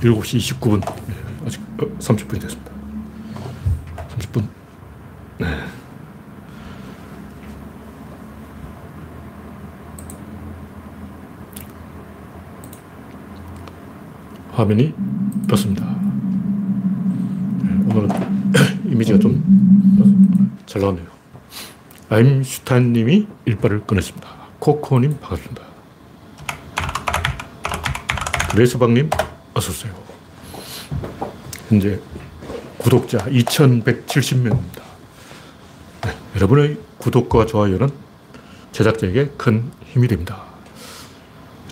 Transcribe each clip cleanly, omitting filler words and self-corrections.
7시 29분. 네, 아직 30분이 됐습니다. 30분. 네. 화면이 떴습니다. 네, 오늘은 이미지가 좀 잘 나왔네요. 아임슈타인 님이 일발을 꺼냈습니다. 코코 님 반갑습니다. 그레이스박 님 어서오세요. 현재 구독자 2170명입니다. 네, 여러분의 구독과 좋아요는 제작자에게 큰 힘이 됩니다.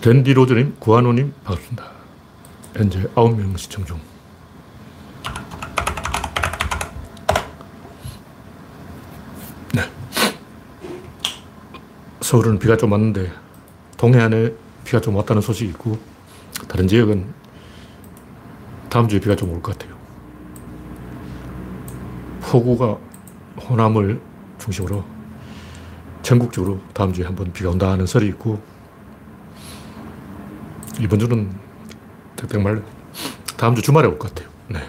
랜디 로즈 님, 구한호 님 반갑습니다. 현재 9명 시청 중. 네. 서울은 비가 좀 왔는데 동해안에 비가 좀 왔다는 소식이 있고 다른 지역은 다음 주에 비가 좀 올 것 같아요. 폭우가 호남을 중심으로 전국적으로 다음 주에 한번 비가 온다는 설이 있고 이번 주는 정말 다음 주 주말에 올 것 같아요. 네.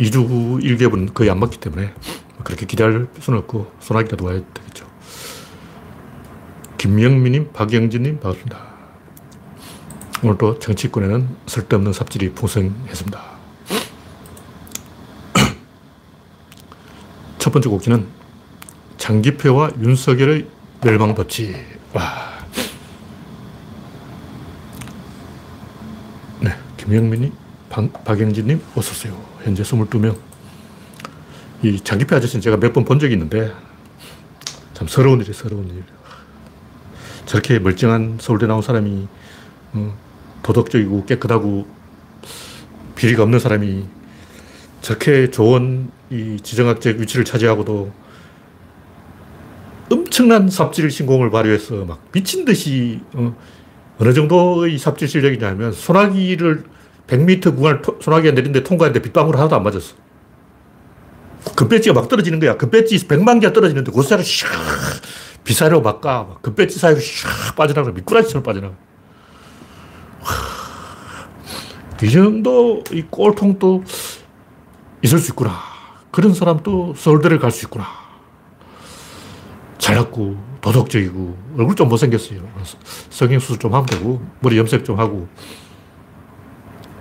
2주 후 1개월은 거의 안 맞기 때문에 그렇게 기대할 수는 없고 소나기라도 와야 되겠죠. 김영민님, 박영진님 반갑습니다. 오늘도 정치권에는 쓸데없는 삽질이 풍성했습니다. 첫 번째 곡기는 장기표와 윤석열의 멸망법칙. 와. 김영민님, 박영진님 어서오세요. 현재 22명. 이 장기표 아저씨는 제가 몇 번 본 적이 있는데 참 서러운 일이에요. 서러운 일. 저렇게 멀쩡한 서울대 나온 사람이 도덕적이고 깨끗하고 비리가 없는 사람이 저렇게 좋은 이 지정학적 위치를 차지하고도 엄청난 삽질 신공을 발휘해서 막 미친 듯이 어느 정도의 삽질 실력이냐면 소나기를 100m 구간을 소나기가 내리는데 통과했는데 빗방울 하나도 안 맞았어. 금배지가 막 떨어지는 거야. 금배지 100만 개가 떨어지는데 그 사이로 샥 비사이로 막 까. 막 금배지 사이로 샥 빠져나가. 미꾸라지처럼 빠져나가. 이 정도 이 꼴통도 있을 수 있구나. 그런 사람도 서울대를 갈 수 있구나. 잘났고 도덕적이고 얼굴 좀 못생겼어요. 성형수술 좀 하면 되고 머리 염색 좀 하고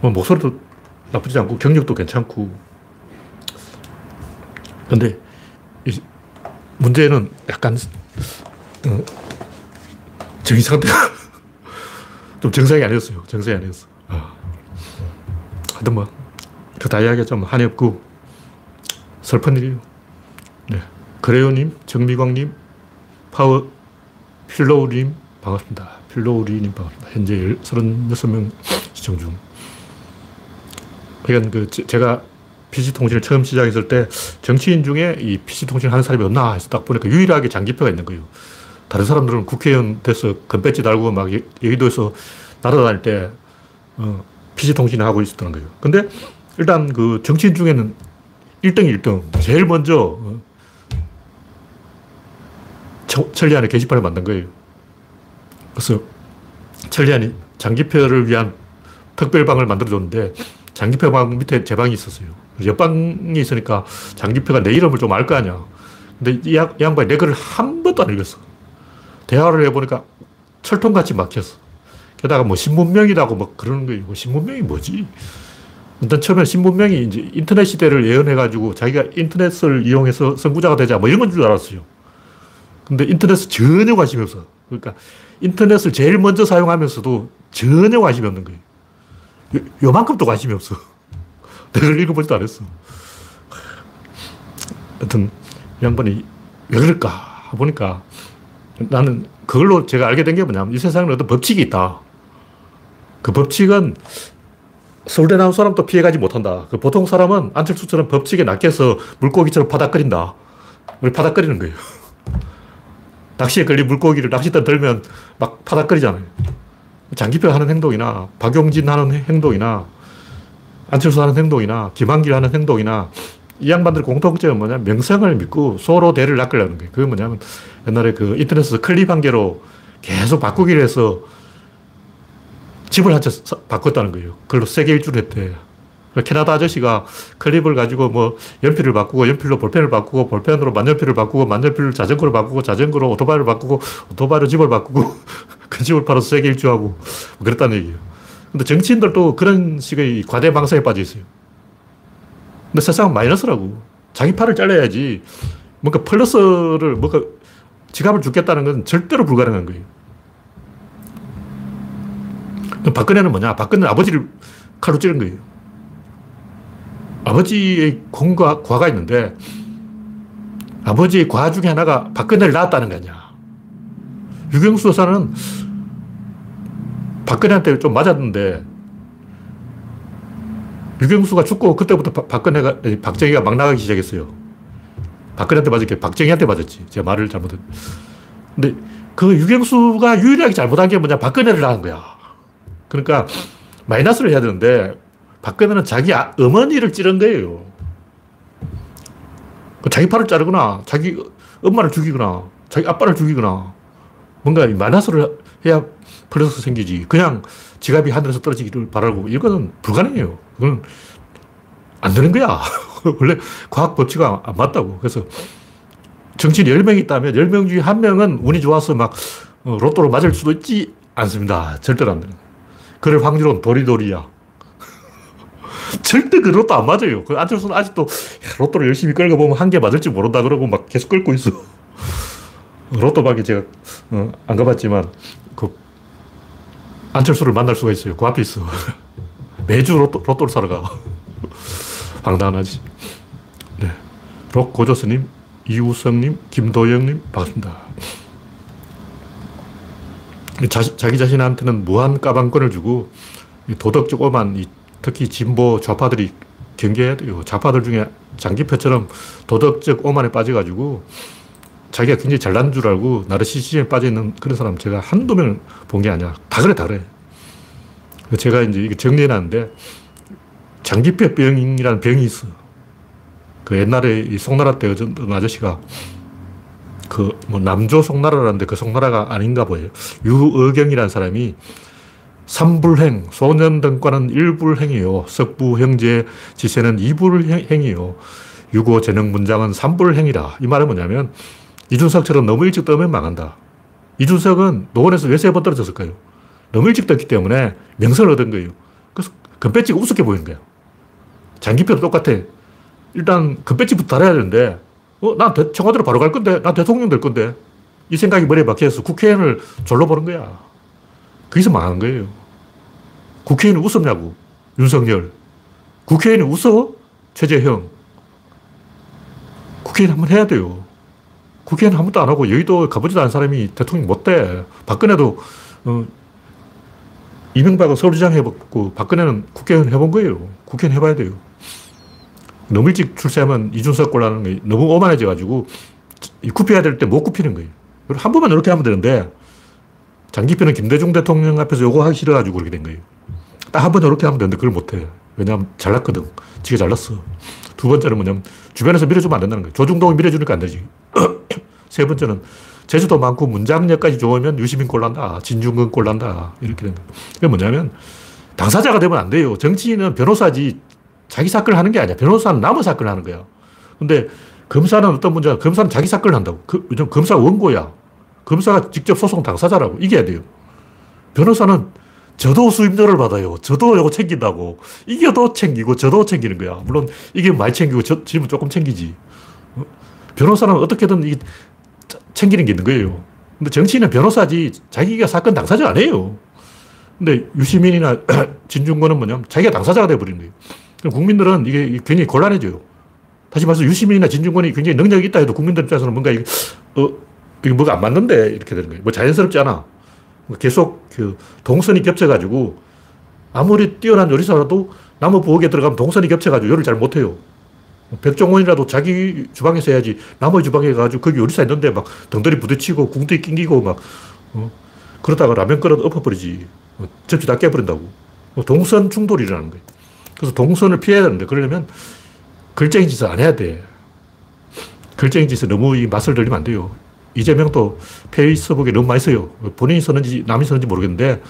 뭐 목소리도 나쁘지 않고 경력도 괜찮고. 근데 문제는 약간 정신 상태가 좀 정상이 아니었어요. 정상이 아니었어. 하여튼 뭐 그렇다 이야기가 좀 한이 없고 슬픈 일이에요. 네. 그래요님, 정미광님, 파워 필로우님 반갑습니다. 필로우리님 반갑습니다. 현재 36명 시청 중. 그러니까 제가 PC통신을 처음 시작했을 때 정치인 중에 이 PC통신을 하는 사람이 없나 해서 딱 보니까 유일하게 장기표가 있는 거예요. 다른 사람들은 국회의원 돼서 금배지 달고 막 여의도에서 날아다닐 때 PC통신을 하고 있었던 거예요. 근데 일단 그 정치인 중에는 1등. 제일 먼저 천리안의 게시판을 만든 거예요. 그래서 천리안이 장기표를 위한 특별방을 만들어줬는데 장기표 방 밑에 제 방이 있었어요. 옆방이 있으니까 장기표가 내 이름을 좀 알 거 아니야. 근데 이 양반이 내 글을 한 번도 안 읽었어. 대화를 해보니까 철통같이 막혔어. 게다가 뭐 신문명이라고 막 그러는 거예요. 신문명이 뭐지? 일단 처음에 신문명이 이제 인터넷 시대를 예언해가지고 자기가 인터넷을 이용해서 선구자가 되자 뭐 이런 건 줄 알았어요. 근데 인터넷에 전혀 관심이 없어. 그러니까 인터넷을 제일 먼저 사용하면서도 전혀 관심이 없는 거예요. 요만큼도 관심이 없어. 내가 읽어보지도 않았어. 하여튼 양반이 왜 그럴까 보니까 나는 그걸로 제가 알게 된 게 뭐냐면 이 세상에 어떤 법칙이 있다. 그 법칙은 서울대 나온 사람도 피해가지 못한다. 그 보통 사람은 안철수처럼 법칙에 낚여서 물고기처럼 바닥거린다. 우리 바닥거리는 거예요. 낚시에 걸린 물고기를 낚싯대 들면 막 파닥거리잖아요. 장기표 하는 행동이나 박용진 하는 행동이나 안철수 하는 행동이나 김한길 하는 행동이나 이 양반들 공통점은 뭐냐면 명성을 믿고 서로 대를 낚으려는 거예요. 그게 뭐냐면 옛날에 그 인터넷에서 클립 한 개로 계속 바꾸기를 해서 집을 한 채 바꿨다는 거예요. 글로 세게 일주를 했대. 캐나다 아저씨가 클립을 가지고 뭐 연필을 바꾸고 연필로 볼펜을 바꾸고 볼펜으로 만연필을 바꾸고 만연필로 자전거를 바꾸고 자전거로 오토바이를 바꾸고 오토바이로 집을 바꾸고 그 집을 팔아서 세계 일주하고 뭐 그랬다는 얘기예요. 근데 정치인들도 그런 식의 과대망상에 빠져 있어요. 근데 세상은 마이너스라고. 자기 팔을 잘라야지 뭔가 플러스를 뭔가 지갑을 줍겠다는 건 절대로 불가능한 거예요. 그럼 박근혜는 뭐냐? 박근혜는 아버지를 칼로 찌른 거예요. 아버지의 공과 과가 있는데 아버지의 과 중에 하나가 박근혜를 낳았다는 거 아니야. 유경수 여사는 박근혜한테 좀 맞았는데 유경수가 죽고 그때부터 박정희가 막 나가기 시작했어요. 박근혜한테 맞았게 박정희한테 맞았지. 제가 말을 잘못했는데. 근데 그 유경수가 유일하게 잘못한 게 뭐냐. 박근혜를 낳은 거야. 그러니까 마이너스를 해야 되는데 박근혜는 자기 어머니를 찌른 거예요. 자기 팔을 자르거나 자기 엄마를 죽이거나 자기 아빠를 죽이거나 뭔가 마이너스를 해야 플러스 생기지. 그냥 지갑이 하늘에서 떨어지기를 바라고 이거는 불가능해요. 그건 안 되는 거야. 원래 과학 법칙이 안 맞다고. 그래서 정치인 10명이 있다면 10명 중에 1명은 운이 좋아서 막 로또로 맞을 수도 있지 않습니다. 절대로 안 되는 거예요. 그럴 확률은 도리도리야. 절대 그 로또 안 맞아요. 그 안철수는 아직도 로또를 열심히 끌고보면 한 개 맞을지 모른다 그러고 막 계속 끌고 있어. 로또밖에 제가 안 가봤지만 그 안철수를 만날 수가 있어요. 그 앞에 있어. 매주 로또를 사러 가. 황당하지. 네. 록고조스님, 이우성님, 김도영님 반갑습니다. 자기 자신한테는 무한 까방권을 주고 도덕적 오만 특히 진보 좌파들이 경계해야 돼요. 좌파들 중에 장기표처럼 도덕적 오만에 빠져가지고 자기가 굉장히 잘난 줄 알고 나르시시즘에 빠져있는 그런 사람 제가 한두 명을 본 게 아니야. 다 그래, 다 그래. 제가 이제 이거 정리해놨는데 장기표 병이라는 병이 있어. 그 옛날에 이 송나라 때 어떤 아저씨가 그 뭐 남조 송나라라는데 그 송나라가 아닌가 보여요. 유어경이라는 사람이 삼불행, 소년등과는 1불행이요. 석부형제 지세는 2불행이요. 유고재능문장은 3불행이라. 이 말은 뭐냐면 이준석처럼 너무 일찍 떠면 망한다. 이준석은 노원에서 왜 세 번 떨어졌을 까요? 너무 일찍 떴기 때문에 명성을 얻은 거예요. 그래서 금배지가 우습게 보이는 거예요. 장기표도 똑같아. 일단 금배지부터 달아야 되는데 난 청와대로 바로 갈 건데 난 대통령 될 건데 이 생각이 머리에 박혀서 국회의원을 졸로 보는 거야. 거기서 망한 거예요. 국회의원이 웃었냐고. 윤석열. 국회의원이 웃어? 최재형. 국회의원 한번 해야 돼요. 국회의원 한 번도 안 하고 여의도 가보지도 않은 사람이 대통령 못 돼. 박근혜도 이명박은 서울시장 해봤고 박근혜는 국회의원 해본 거예요. 국회의원 해봐야 돼요. 너무 일찍 출세하면 이준석 꼴라는 게 너무 오만해져가지고 굽혀야 될 때 못 굽히는 거예요. 한 번만 이렇게 하면 되는데 장기표는 김대중 대통령 앞에서 요거하기 싫어가지고 그렇게 된 거예요. 딱 한 번 이렇게 하면 되는데 그걸 못해. 왜냐하면 잘났거든. 지가 잘났어. 두 번째는 뭐냐면 주변에서 밀어주면 안 된다는 거예요. 조중동이 밀어주니까 안 되지. 세 번째는 제주도 많고 문장력까지 좋으면 유시민 꼴난다. 진중근 꼴난다. 이렇게 된 거예요. 그게 뭐냐면 당사자가 되면 안 돼요. 정치인은 변호사지 자기 사건을 하는 게 아니야. 변호사는 남의 사건을 하는 거야. 근데 검사는 어떤 문제야? 검사는 자기 사건을 한다고. 왜냐면 검사 원고야. 검사가 직접 소송 당사자라고. 이겨야 돼요. 변호사는 저도 수임료를 받아요. 저도 이거 챙긴다고. 이겨도 챙기고 저도 챙기는 거야. 물론 이게 많이 챙기고 지금 조금 챙기지. 변호사는 어떻게든 이게 챙기는 게 있는 거예요. 근데 정치인은 변호사지 자기가 사건 당사자 아니에요. 근데 유시민이나 진중권은 뭐냐면 자기가 당사자가 돼버리는 거예요. 그럼 국민들은 이게 굉장히 곤란해져요. 다시 말해서 유시민이나 진중권이 굉장히 능력이 있다 해도 국민들 입장에서는 뭔가 이게 이게 뭐가 안 맞는데 이렇게 되는 거예요. 뭐 자연스럽지 않아. 계속 그 동선이 겹쳐가지고 아무리 뛰어난 요리사라도 나무 부엌에 들어가면 동선이 겹쳐가지고 요리를 잘 못해요. 백종원이라도 자기 주방에서 해야지 남의 주방에 가가지고 거기 요리사 있는데 막 덩들이 부딪히고 궁둥이 낑기고 막 그러다가 라면 끓여도 엎어버리지. 접시 다 깨버린다고. 동선 충돌이라는 거예요. 그래서 동선을 피해야 되는데 그러려면 글쟁이 짓을 안 해야 돼. 글쟁이 짓에 너무 이 맛을 들리면 안 돼요. 이재명도 페이스북에 너무 많이 써요. 본인이 쓰는지 남이 쓰는지 모르겠는데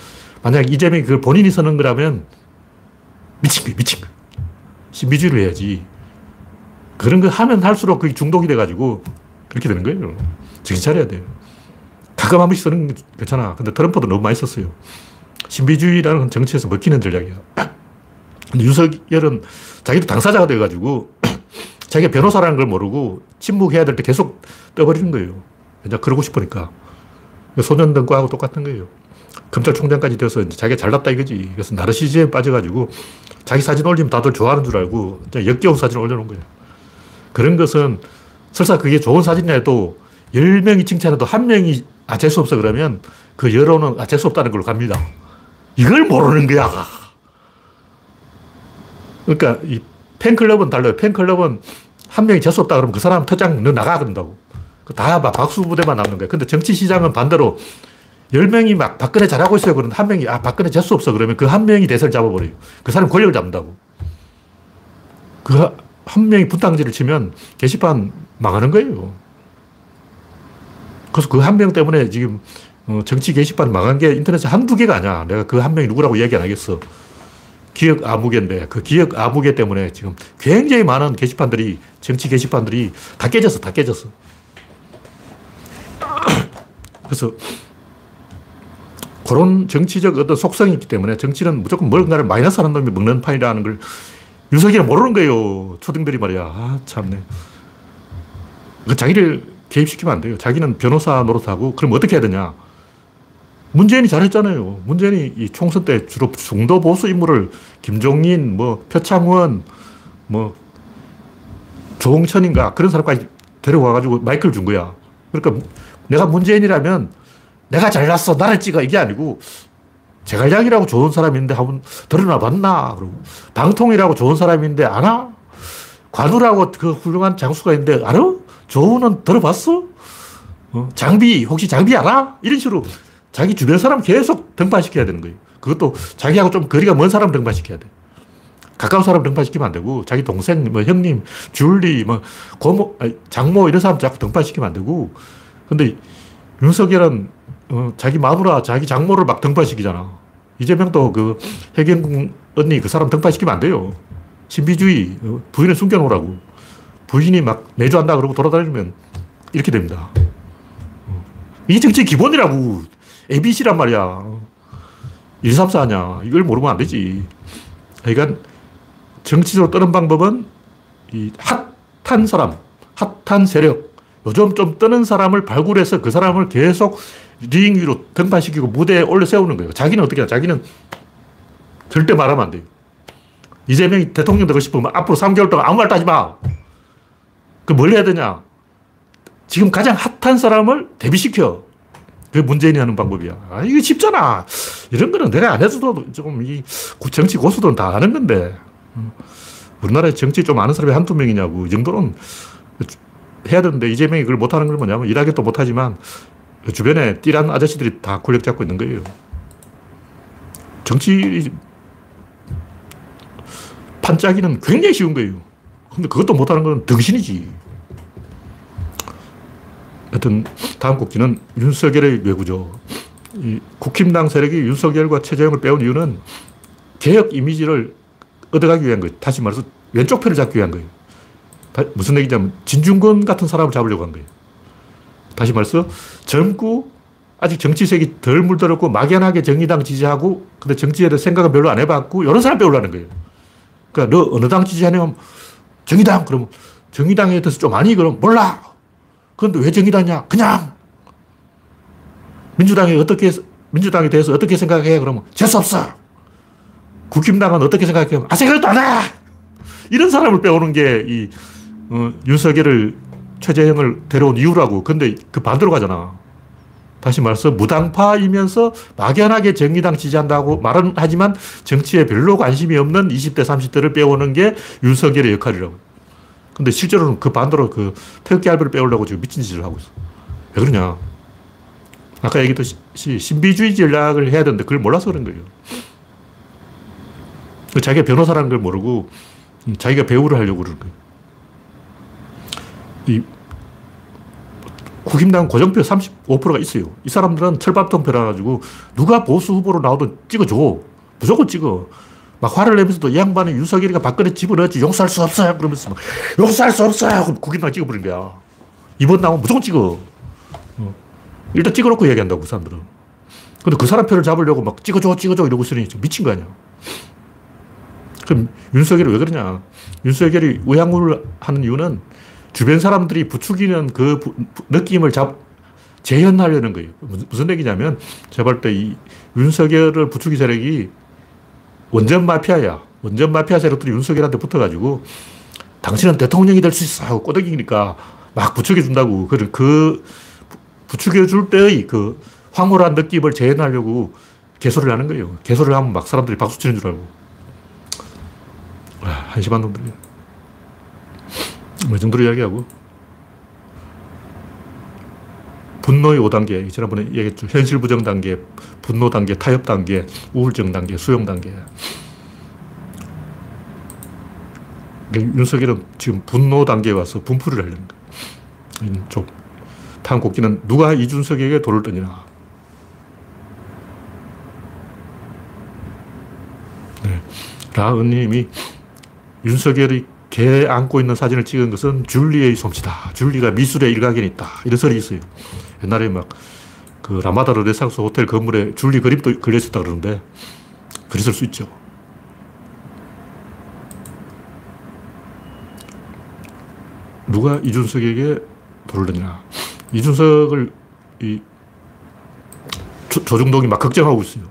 만약 이재명이 그걸 본인이 서는 거라면 미친 거야, 미친 거야. 신비주의를 해야지. 그런 거 하면 할수록 그게 중독이 돼가지고 그렇게 되는 거예요. 정신 차려야 돼요. 가끔 한 번씩 쓰는 게 괜찮아. 근데 트럼프도 너무 많이 썼어요. 신비주의라는 건 정치에서 먹히는 전략이야. 근데 윤석열은 자기도 당사자가 돼가지고 자기가 변호사라는 걸 모르고 침묵해야 될 때 계속 떠버리는 거예요. 그냥 그러고 싶으니까. 소년등과하고 똑같은 거예요. 검찰총장까지 돼서 이제 자기가 잘났다 이거지. 그래서 나르시즘에 빠져가지고 자기 사진 올리면 다들 좋아하는 줄 알고 역겨운 사진 올려놓은 거예요. 그런 것은 설사 그게 좋은 사진이라 해도 10명이 칭찬해도 1명이 아 재수없어 그러면 그 여론은 아 재수없다는 걸로 갑니다. 이걸 모르는 거야. 그러니까 이 팬클럽은 달라요. 팬클럽은 1명이 재수없다 그러면 그 사람 퇴장 너 나가 그런다고. 다 막 박수부대만 남는 거야. 근데 정치시장은 반대로 10명이 막 박근혜 잘하고 있어요. 그런데 1명이 아 박근혜 재수 없어 그러면 그 1명이 대세를 잡아버려요. 그 사람 권력을 잡는다고. 그 1명이 분탕질을 치면 게시판 망하는 거예요. 그래서 그 1명 때문에 지금 정치 게시판 망한 게 인터넷에 한두 개가 아니야. 내가 그 1명이 누구라고 얘기 안 하겠어. 기억 아무개인데 그 기억 아무개 때문에 지금 굉장히 많은 게시판들이 정치 게시판들이 다 깨졌어. 다 깨졌어. 그래서 그런 정치적 어떤 속성이 있기 때문에 정치는 무조건 뭔가를 마이너스하는 놈이 먹는 판이라는 걸 윤석열은 모르는 거예요. 초등들이 말이야. 아 참네. 자기를 개입시키면 안 돼요. 자기는 변호사 노릇하고 그럼 어떻게 해야 되냐. 문재인이 잘했잖아요. 문재인이 이 총선 때 주로 중도 보수 인물을 김종인, 뭐 표창원, 뭐 조홍천인가 그런 사람까지 데려와가지고 마이크를 준 거야. 그러니까 내가 문재인이라면 내가 잘났어. 나를 찍어. 이게 아니고 제갈량이라고 좋은 사람인데 한번 들어나 봤나? 그러고 방통이라고 좋은 사람인데 아나? 관우라고 그 훌륭한 장수가 있는데 알아? 조우는 들어봤어? 장비 혹시 장비 알아? 이런 식으로 자기 주변 사람 계속 등반시켜야 되는 거예요. 그것도 자기하고 좀 거리가 먼 사람 등반시켜야 돼. 가까운 사람 등반시키면 안 되고 자기 동생, 뭐 형님, 줄리, 뭐 고모, 장모 이런 사람 자꾸 등반시키면 안 되고. 근데 윤석열은 자기 마누라, 자기 장모를 막 등판시키잖아. 이재명도 그 해경궁 언니 그 사람 등판시키면 안 돼요. 신비주의, 부인을 숨겨놓으라고. 부인이 막 내조한다 그러고 돌아다니면 이렇게 됩니다. 이게 정치의 기본이라고. ABC란 말이야. 134 아냐. 이걸 모르면 안 되지. 그러니까 정치적으로 뜨는 방법은 이 핫한 사람, 핫한 세력. 요즘 좀 뜨는 사람을 발굴해서 그 사람을 계속 링 위로 등판시키고 무대에 올려 세우는 거예요. 자기는 어떻게 해요? 자기는 절대 말하면 안 돼요. 이재명이 대통령 되고 싶으면 앞으로 3개월 동안 아무 말도 하지 마. 그 뭘 해야 되냐? 지금 가장 핫한 사람을 대비시켜. 그게 문재인이 하는 방법이야. 아, 이거 쉽잖아. 이런 거는 내가 안 해줘도 조금 이 정치 고수들은 다 아는 건데. 우리나라에 정치 좀 아는 사람이 한두 명이냐고. 이 정도는 해야 되는데 이재명이 그걸 못하는 건 뭐냐면 일하기도 못하지만 주변에 띠란 아저씨들이 다 권력 잡고 있는 거예요. 정치 판짜기는 굉장히 쉬운 거예요. 근데 그것도 못하는 건 등신이지. 하여튼 다음 곡지는 윤석열의 왜구죠. 이 국힘당 세력이 윤석열과 최재형을 빼온 이유는 개혁 이미지를 얻어가기 위한 거예요. 다시 말해서 왼쪽 편을 잡기 위한 거예요. 무슨 얘기냐면 진중권 같은 사람을 잡으려고 한 거예요. 다시 말해서 젊고 아직 정치색이 덜 물들었고 막연하게 정의당 지지하고 근데 정치에 대해 생각은 별로 안 해봤고 이런 사람 빼오려는 거예요. 그러니까 너 어느 당 지지하냐면 정의당. 그러면 정의당에 대해서 좀 아니? 그럼 몰라. 그런데 왜 정의당이냐? 그냥 민주당에 대해서 어떻게 생각해? 그러면 재수없어. 국힘당은 어떻게 생각해? 아 생각도 안 해. 이런 사람을 빼오는 게 이 윤석열을 최재형을 데려온 이유라고. 근데 그 반대로 가잖아. 다시 말해서 무당파이면서 막연하게 정의당 지지한다고 말은 하지만 정치에 별로 관심이 없는 20대 30대를 빼오는 게 윤석열의 역할이라고. 근데 실제로는 그 반대로 그 태극기 할배를 빼오려고 지금 미친 짓을 하고 있어. 왜 그러냐. 아까 얘기했듯이 신비주의 전략을 해야 되는데 그걸 몰라서 그런 거예요. 자기가 변호사라는 걸 모르고 자기가 배우를 하려고 그러는 거예요. 이 국힘당 고정표 35%가 있어요. 이 사람들은 철밥통표라 가지고 누가 보수 후보로 나오든 찍어줘. 무조건 찍어. 막 화를 내면서도 이 양반이 윤석열이가 박근혜 집어넣었지 용서할 수 없어요. 그러면서 막 용서할 수 없어요. 그럼 국힘당 찍어버린 거야. 이번 나오면 무조건 찍어. 일단 찍어놓고 얘기한다고, 그 사람들은. 근데 그 사람 표를 잡으려고 막 찍어줘 이러고 있으니 미친 거 아니야. 그럼 윤석열이 왜 그러냐. 윤석열이 우향우를 하는 이유는 주변 사람들이 부추기는 그 느낌을 재현하려는 거예요. 무슨 얘기냐면, 제가 볼 때 이 윤석열을 부추기 세력이 원전 마피아야. 원전 마피아 세력들이 윤석열한테 붙어가지고 당신은 대통령이 될 수 있어 하고 꼬드기니까 막 부추겨준다고. 그 부추겨줄 때의 그 황홀한 느낌을 재현하려고 개소를 하는 거예요. 개소를 하면 막 사람들이 박수 치는 줄 알고. 한심한 놈들이야. 이 정도로 이야기하고. 분노의 5단계. 지난번에 얘기했죠. 현실 부정 단계, 분노 단계, 타협 단계, 우울증 단계, 수용 단계. 윤석열은 지금 분노 단계에 와서 분풀이를 하려는 거예요. 좀 다음 곡기는 누가 이준석에게 돌을 떠니나. 네. 라은님이 윤석열이 개 안고 있는 사진을 찍은 것은 줄리의 솜씨다. 줄리가 미술의 일각에 있다. 이런 설이 있어요. 옛날에 막 그 라마다 르네상스 호텔 건물에 줄리 그림도 걸려있었다 그러는데 그랬을 수 있죠. 누가 이준석에게 돌을 던지나. 이준석을 조중동이 막 걱정하고 있어요.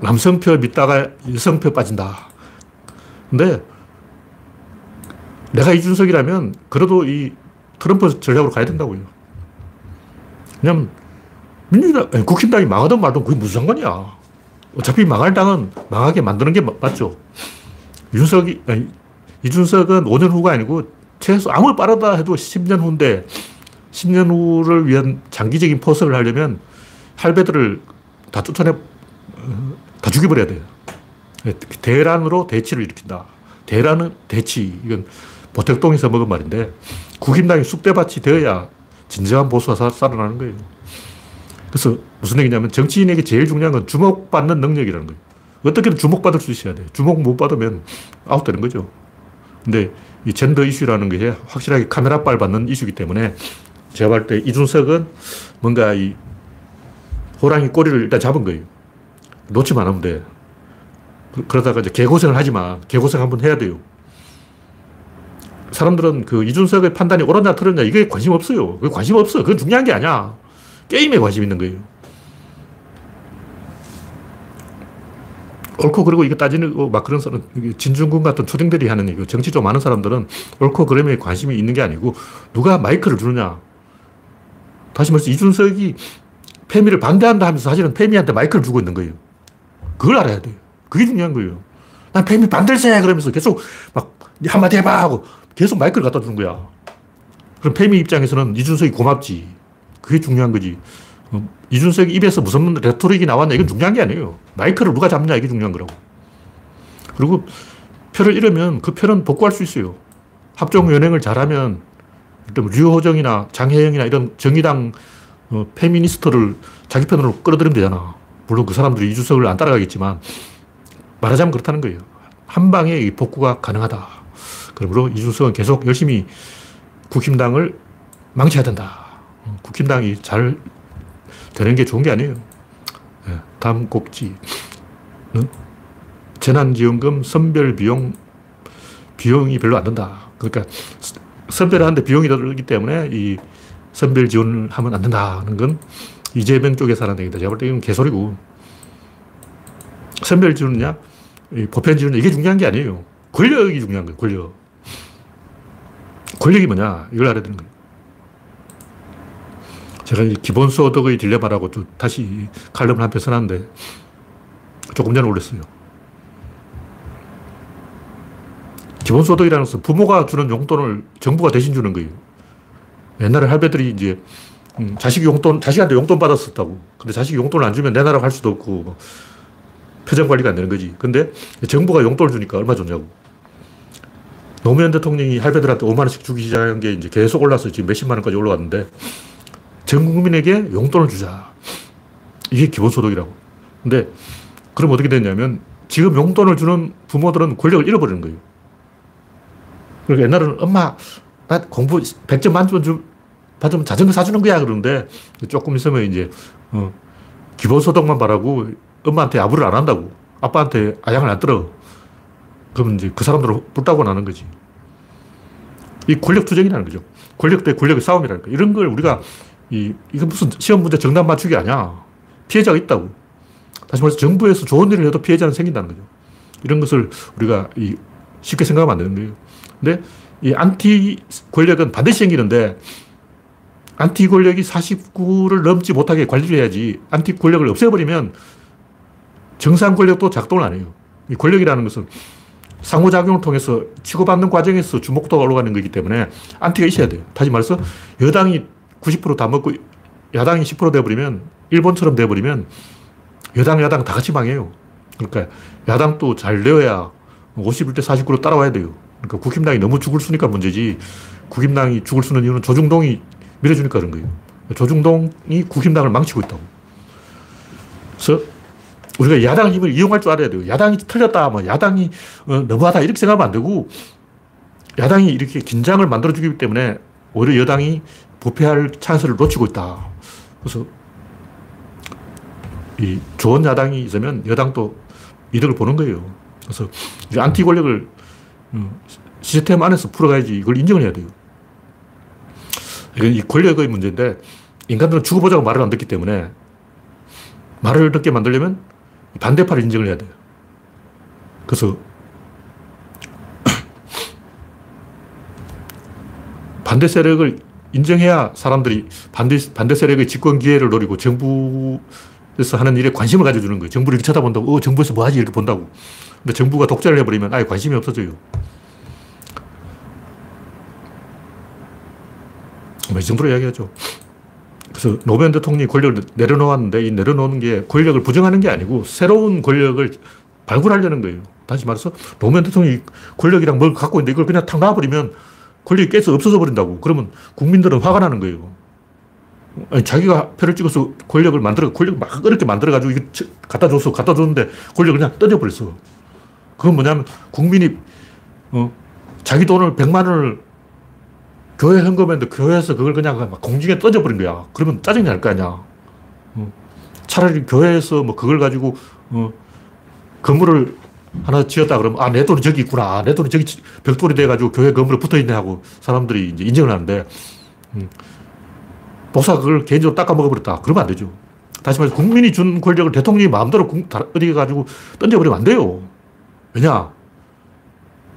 남성표 믿다가 여성표 빠진다. 근데 내가 이준석이라면 그래도 이 트럼프 전략으로 가야 된다고요. 왜냐면 민주당, 국힘당이 망하든 말든 그게 무슨 상관이야. 어차피 망할 당은 망하게 만드는 게 맞죠. 이준석은 5년 후가 아니고 최소 아무리 빠르다 해도 10년 후인데 10년 후를 위한 장기적인 포석을 하려면 할배들을 다 다 죽여버려야 돼요. 대란으로 대치를 일으킨다. 대란은 대치. 이건 보택동에서 먹은 말인데 국힘당이 쑥대밭이 되어야 진정한 보수가 살아나는 거예요. 그래서 무슨 얘기냐면 정치인에게 제일 중요한 건 주목받는 능력이라는 거예요. 어떻게든 주목받을 수 있어야 돼요. 주목 못 받으면 아웃되는 거죠. 근데 이 젠더 이슈라는 게 확실하게 카메라빨 받는 이슈이기 때문에 제가 볼 때 이준석은 뭔가 이 호랑이 꼬리를 일단 잡은 거예요. 놓치면 안 하면 돼. 그러다가 이제 개고생을 하지만 개고생 한번 해야 돼요. 사람들은 그 이준석의 판단이 옳았냐 틀렸냐 이게 관심 없어요. 그게 관심 없어. 그건 중요한 게 아니야. 게임에 관심 있는 거예요. 옳고 그르고 이거 따지는 막 그런 사람, 진중군 같은 초딩들이 하는 얘기고, 정치 좀 아는 사람들은 옳고 그름에 관심이 있는 게 아니고 누가 마이크를 주느냐. 다시 말해서 이준석이 페미를 반대한다 하면서 사실은 페미한테 마이크를 주고 있는 거예요. 그걸 알아야 돼요. 그게 중요한 거예요. 난 페미 반대세 그러면서 계속 막 한마디 해봐 하고 계속 마이크를 갖다 주는 거야. 그럼 페미 입장에서는 이준석이 고맙지. 그게 중요한 거지. 이준석이 입에서 무슨 레토릭이 나왔냐 이건 중요한 게 아니에요. 마이크를 누가 잡냐 이게 중요한 거라고. 그리고 표를 잃으면 그 표는 복구할 수 있어요. 합종연횡을 잘하면 류호정이나 장혜영이나 이런 정의당 페미니스트를 자기 편으로 끌어들이면 되잖아. 물론 그 사람들이 이준석을 안 따라가겠지만 말하자면 그렇다는 거예요. 한 방에 복구가 가능하다. 그러므로 이준석은 계속 열심히 국힘당을 망쳐야 된다. 국힘당이 잘 되는 게 좋은 게 아니에요. 네, 다음 곡지는 재난지원금 선별비용이 별로 안 든다. 그러니까 선별하는데 비용이 들기 때문에 이 선별 지원을 하면 안 된다는 건 이재명 쪽에서 하는 얘기다. 제가 볼 때 이건 개소리고. 선별 지원이냐, 보편 지원이냐, 이게 중요한 게 아니에요. 권력이 중요한 거예요, 권력. 권력이 뭐냐, 이걸 알아야 되는 거예요. 제가 이 기본소득의 딜레마라고 또 다시 칼럼을 한 편 써놨는데 조금 전에 올렸어요. 기본소득이라는 것은 부모가 주는 용돈을 정부가 대신 주는 거예요. 옛날에 할배들이 이제 자식 용돈, 자식한테 용돈 받았었다고. 근데 자식이 용돈을 안 주면 내놔라고 할 수도 없고 표정 관리가 안 되는 거지. 근데 정부가 용돈을 주니까 얼마 줬냐고. 노무현 대통령이 할배들한테 5만 원씩 주기 시작한 게 이제 계속 올라서 지금 몇십만 원까지 올라왔는데 전 국민에게 용돈을 주자. 이게 기본소득이라고. 근데 그럼 어떻게 되냐면 지금 용돈을 주는 부모들은 권력을 잃어버리는 거예요. 그러니까 옛날에는 엄마 나 공부 100점 만점 자전거 사주는 거야 그러는데 조금 있으면 이제 기본소득만 바라고 엄마한테 아부를 안 한다고, 아빠한테 아양을 안 떨어. 그러면 이제 그 사람들을 불타고 나는 거지. 이 권력 투쟁이라는 거죠. 권력 대 권력의 싸움이라니까. 이런 걸 우리가 이건 무슨 시험 문제 정답 맞추기 아니야. 피해자가 있다고. 다시 말해서 정부에서 좋은 일을 해도 피해자는 생긴다는 거죠. 이런 것을 우리가 쉽게 생각하면 안 되는 거예요. 근데 이 안티 권력은 반드시 생기는데 안티 권력이 49를 넘지 못하게 관리를 해야지. 안티 권력을 없애버리면 정상 권력도 작동을 안 해요. 이 권력이라는 것은 상호작용을 통해서 치고받는 과정에서 주목도가 올라가는 거기 때문에 안티가 있어야 돼요. 다시 말해서 여당이 90% 다 먹고 야당이 10% 돼버리면, 일본처럼 돼버리면 여당, 야당 다 같이 망해요. 그러니까 야당도 잘 내어야 51대 49로 따라와야 돼요. 그러니까 국힘당이 너무 죽을 수니까 문제지. 국힘당이 죽을 수는 이유는 조중동이 밀어주니까 그런 거예요. 조중동이 국힘당을 망치고 있다고. 그래서 우리가 야당 힘을 이용할 줄 알아야 돼요. 야당이 틀렸다, 뭐 야당이 너무하다 이렇게 생각하면 안 되고, 야당이 이렇게 긴장을 만들어주기 때문에 오히려 여당이 부패할 찬스를 놓치고 있다. 그래서 이 좋은 야당이 있으면 여당도 이득을 보는 거예요. 그래서 이제 안티 권력을 시스템 안에서 풀어가야지. 이걸 인정을 해야 돼요. 이건 이 권력의 문제인데 인간들은 죽어보자고 말을 안 듣기 때문에 말을 듣게 만들려면 반대파를 인정을 해야 돼요. 그래서 반대 세력을 인정해야 사람들이 반대 세력의 집권 기회를 노리고 정부에서 하는 일에 관심을 가져주는 거예요. 정부를 이렇게 쳐다본다고, 정부에서 뭐 하지 이렇게 본다고. 근데 정부가 독재를 해버리면 아예 관심이 없어져요. 이 정도로 이야기하죠. 그래서 노무현 대통령이 권력을 내려놓았는데 이 내려놓는 게 권력을 부정하는 게 아니고 새로운 권력을 발굴하려는 거예요. 다시 말해서 노무현 대통령이 권력이랑 뭘 갖고 있는데 이걸 그냥 탁 놔버리면 권력이 깨서 없어져 버린다고. 그러면 국민들은 화가 나는 거예요. 아니, 자기가 표를 찍어서 권력을 만들어, 권력을 막 어렵게 만들어가지고 이거 갖다 줬어. 갖다 줬는데 권력을 그냥 떠져버렸어. 그건 뭐냐면 국민이 자기 돈을 100만 원을 교회 헌금했는데 교회에서 그걸 그냥 막 공중에 떠져버린 거야. 그러면 짜증이 날 거 아니야. 차라리 교회에서 뭐 그걸 가지고 건물을 하나 지었다 그러면 아, 내 돈이 저기 있구나. 내 돈이 저기 벽돌이 돼가지고 교회 건물에 붙어있네 하고 사람들이 이제 인정을 하는데 목사가 그걸 개인적으로 닦아먹어버렸다. 그러면 안 되죠. 다시 말해서 국민이 준 권력을 대통령이 마음대로 어디 가지고 던져버리면 안 돼요. 왜냐?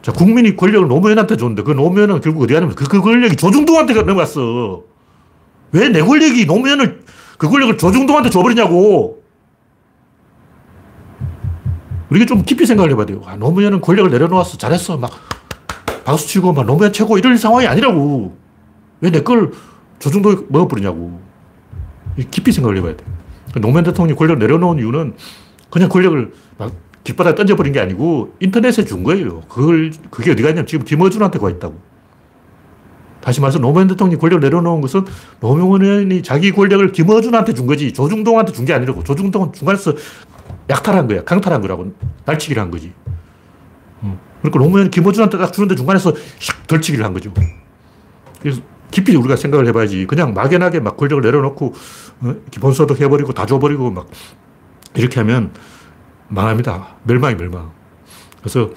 자, 국민이 권력을 노무현한테 줬는데 그 노무현은 결국 어디 가냐면 그 권력이 조중동한테 넘어갔어. 왜 내 권력이 노무현을, 그 권력을 조중동한테 줘버리냐고. 우리가 좀 깊이 생각을 해봐야 돼요. 아, 노무현은 권력을 내려놓았어. 잘했어. 막 박수치고 막 노무현 최고 이런 상황이 아니라고. 왜 내 걸 조중동이 먹어버리냐고. 깊이 생각을 해봐야 돼요. 노무현 대통령이 권력을 내려놓은 이유는 그냥 권력을 막 뒷바닥에 던져버린 게 아니고 인터넷에 준 거예요. 그게 어디 갔냐면 지금 김어준한테 가 있다고. 다시 말해서 노무현 대통령이 권력을 내려놓은 것은 노무현이 자기 권력을 김어준한테 준 거지 조중동한테 준 게 아니라고. 조중동은 중간에서 약탈한 거야. 강탈한 거라고. 날치기를 한 거지. 그러니까 노무현이 김어준한테 딱 주는데 중간에서 샥 덜치기를 한 거죠. 그래서 깊이 우리가 생각을 해봐야지. 그냥 막연하게 막 권력을 내려놓고 기본소득 해버리고 다 줘버리고 막 이렇게 하면 망합니다. 멸망이 멸망. 그래서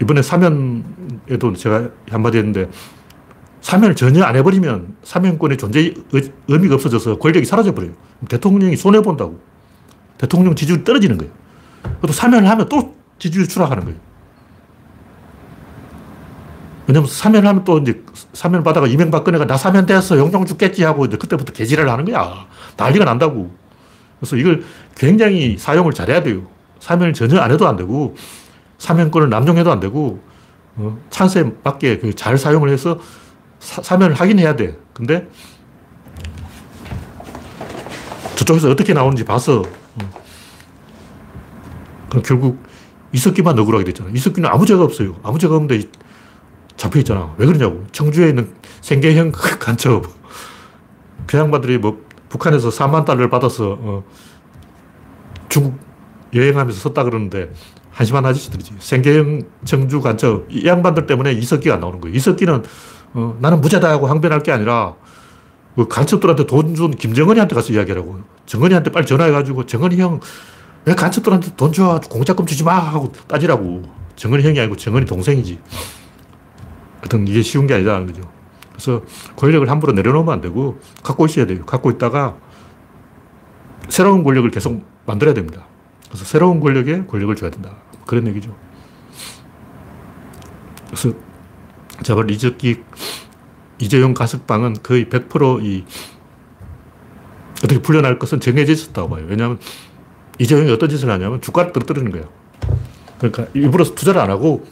이번에 사면에도 제가 한마디 했는데 사면을 전혀 안 해버리면 사면권의 존재의 의미가 없어져서 권력이 사라져버려요. 대통령이 손해본다고. 대통령 지지율이 떨어지는 거예요. 또 사면을 하면 또 지지율이 추락하는 거예요. 왜냐면 사면을 하면 또 이제 사면을 받아가 이명박근혜가 나 사면돼서 용돈 죽겠지 하고 이제 그때부터 개지랄을 하는 거야. 난리가 난다고. 그래서 이걸 굉장히 사용을 잘해야 돼요. 사면을 전혀 안 해도 안 되고 사면권을 남용해도 안 되고 찬스에 맞게 잘 사용을 해서 사면을 하긴 해야 돼. 근데 저쪽에서 어떻게 나오는지 봐서 그럼 결국 이석기만 억울하게 됐잖아. 이석기는 아무 죄가 없어요. 아무 죄가 없는데 잡혀있잖아. 왜 그러냐고. 청주에 있는 생계형 간첩. 그 양반들이 뭐 북한에서 4만 달러를 받아서 중국 여행하면서 썼다 그러는데 한심한 아저씨들이지. 생계형 청주 간첩, 이 양반들 때문에 이석기가 나오는 거예요. 이석기는 나는 무죄다 하고 항변할 게 아니라 그 간첩들한테 돈 준 김정은이한테 가서 이야기하라고. 정은이한테 빨리 전화해가지고 정은이 형 왜 간첩들한테 돈 줘? 공작금 주지 마! 하고 따지라고. 정은이 형이 아니고 정은이 동생이지. 하여튼 이게 쉬운 게 아니다는 거죠. 그래서 권력을 함부로 내려놓으면 안 되고 갖고 있어야 돼요. 갖고 있다가 새로운 권력을 계속 만들어야 됩니다. 그래서 새로운 권력에 권력을 줘야 된다. 그런 얘기죠. 그래서 자발 이석기, 이재용 가석방은 거의 100% 어떻게 풀려날 것은 정해져 있었다고 봐요. 왜냐하면 이재용이 어떤 짓을 하냐면 주가를 떨어뜨리는 거예요. 그러니까 일부러 투자를 안 하고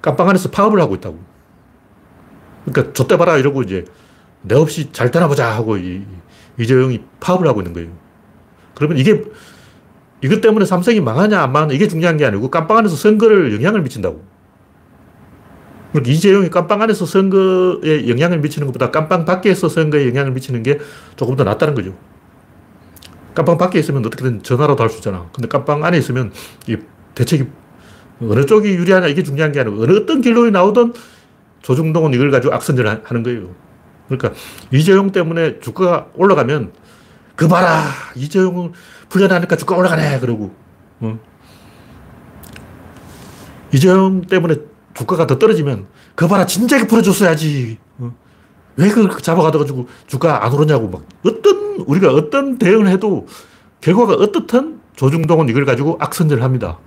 깜빵 안에서 파업을 하고 있다고. 그러니까 좆대 봐라 이러고 이제 내 없이 잘 되나 보자 하고 이재용이 파업을 하고 있는 거예요. 그러면 이게 이것 때문에 삼성이 망하냐 안 망하냐 이게 중요한 게 아니고 깜빵 안에서 선거를 영향을 미친다고. 그러니까 이재용이 깜빵 안에서 선거에 영향을 미치는 것보다 깜빵 밖에서 선거에 영향을 미치는 게 조금 더 낫다는 거죠. 깜빵 밖에 있으면 어떻게든 전화라도 할 수 있잖아. 근데 깜빵 안에 있으면 이 대책이 어느 쪽이 유리하냐 이게 중요한 게 아니고 어느 어떤 길로 나오든 조중동은 이걸 가지고 악선전을 하는 거예요. 그러니까 이재용 때문에 주가가 올라가면 그 봐라 이재용은 풀려나니까 주가 올라가네 그러고 이재용 때문에 주가가 더 떨어지면 그 봐라 진작에 풀어줬어야지 왜 그걸 잡아가지고 주가 안 오르냐고 막 우리가 어떤 대응을 해도 결과가 어떻든 조중동은 이걸 가지고 악선전을 합니다.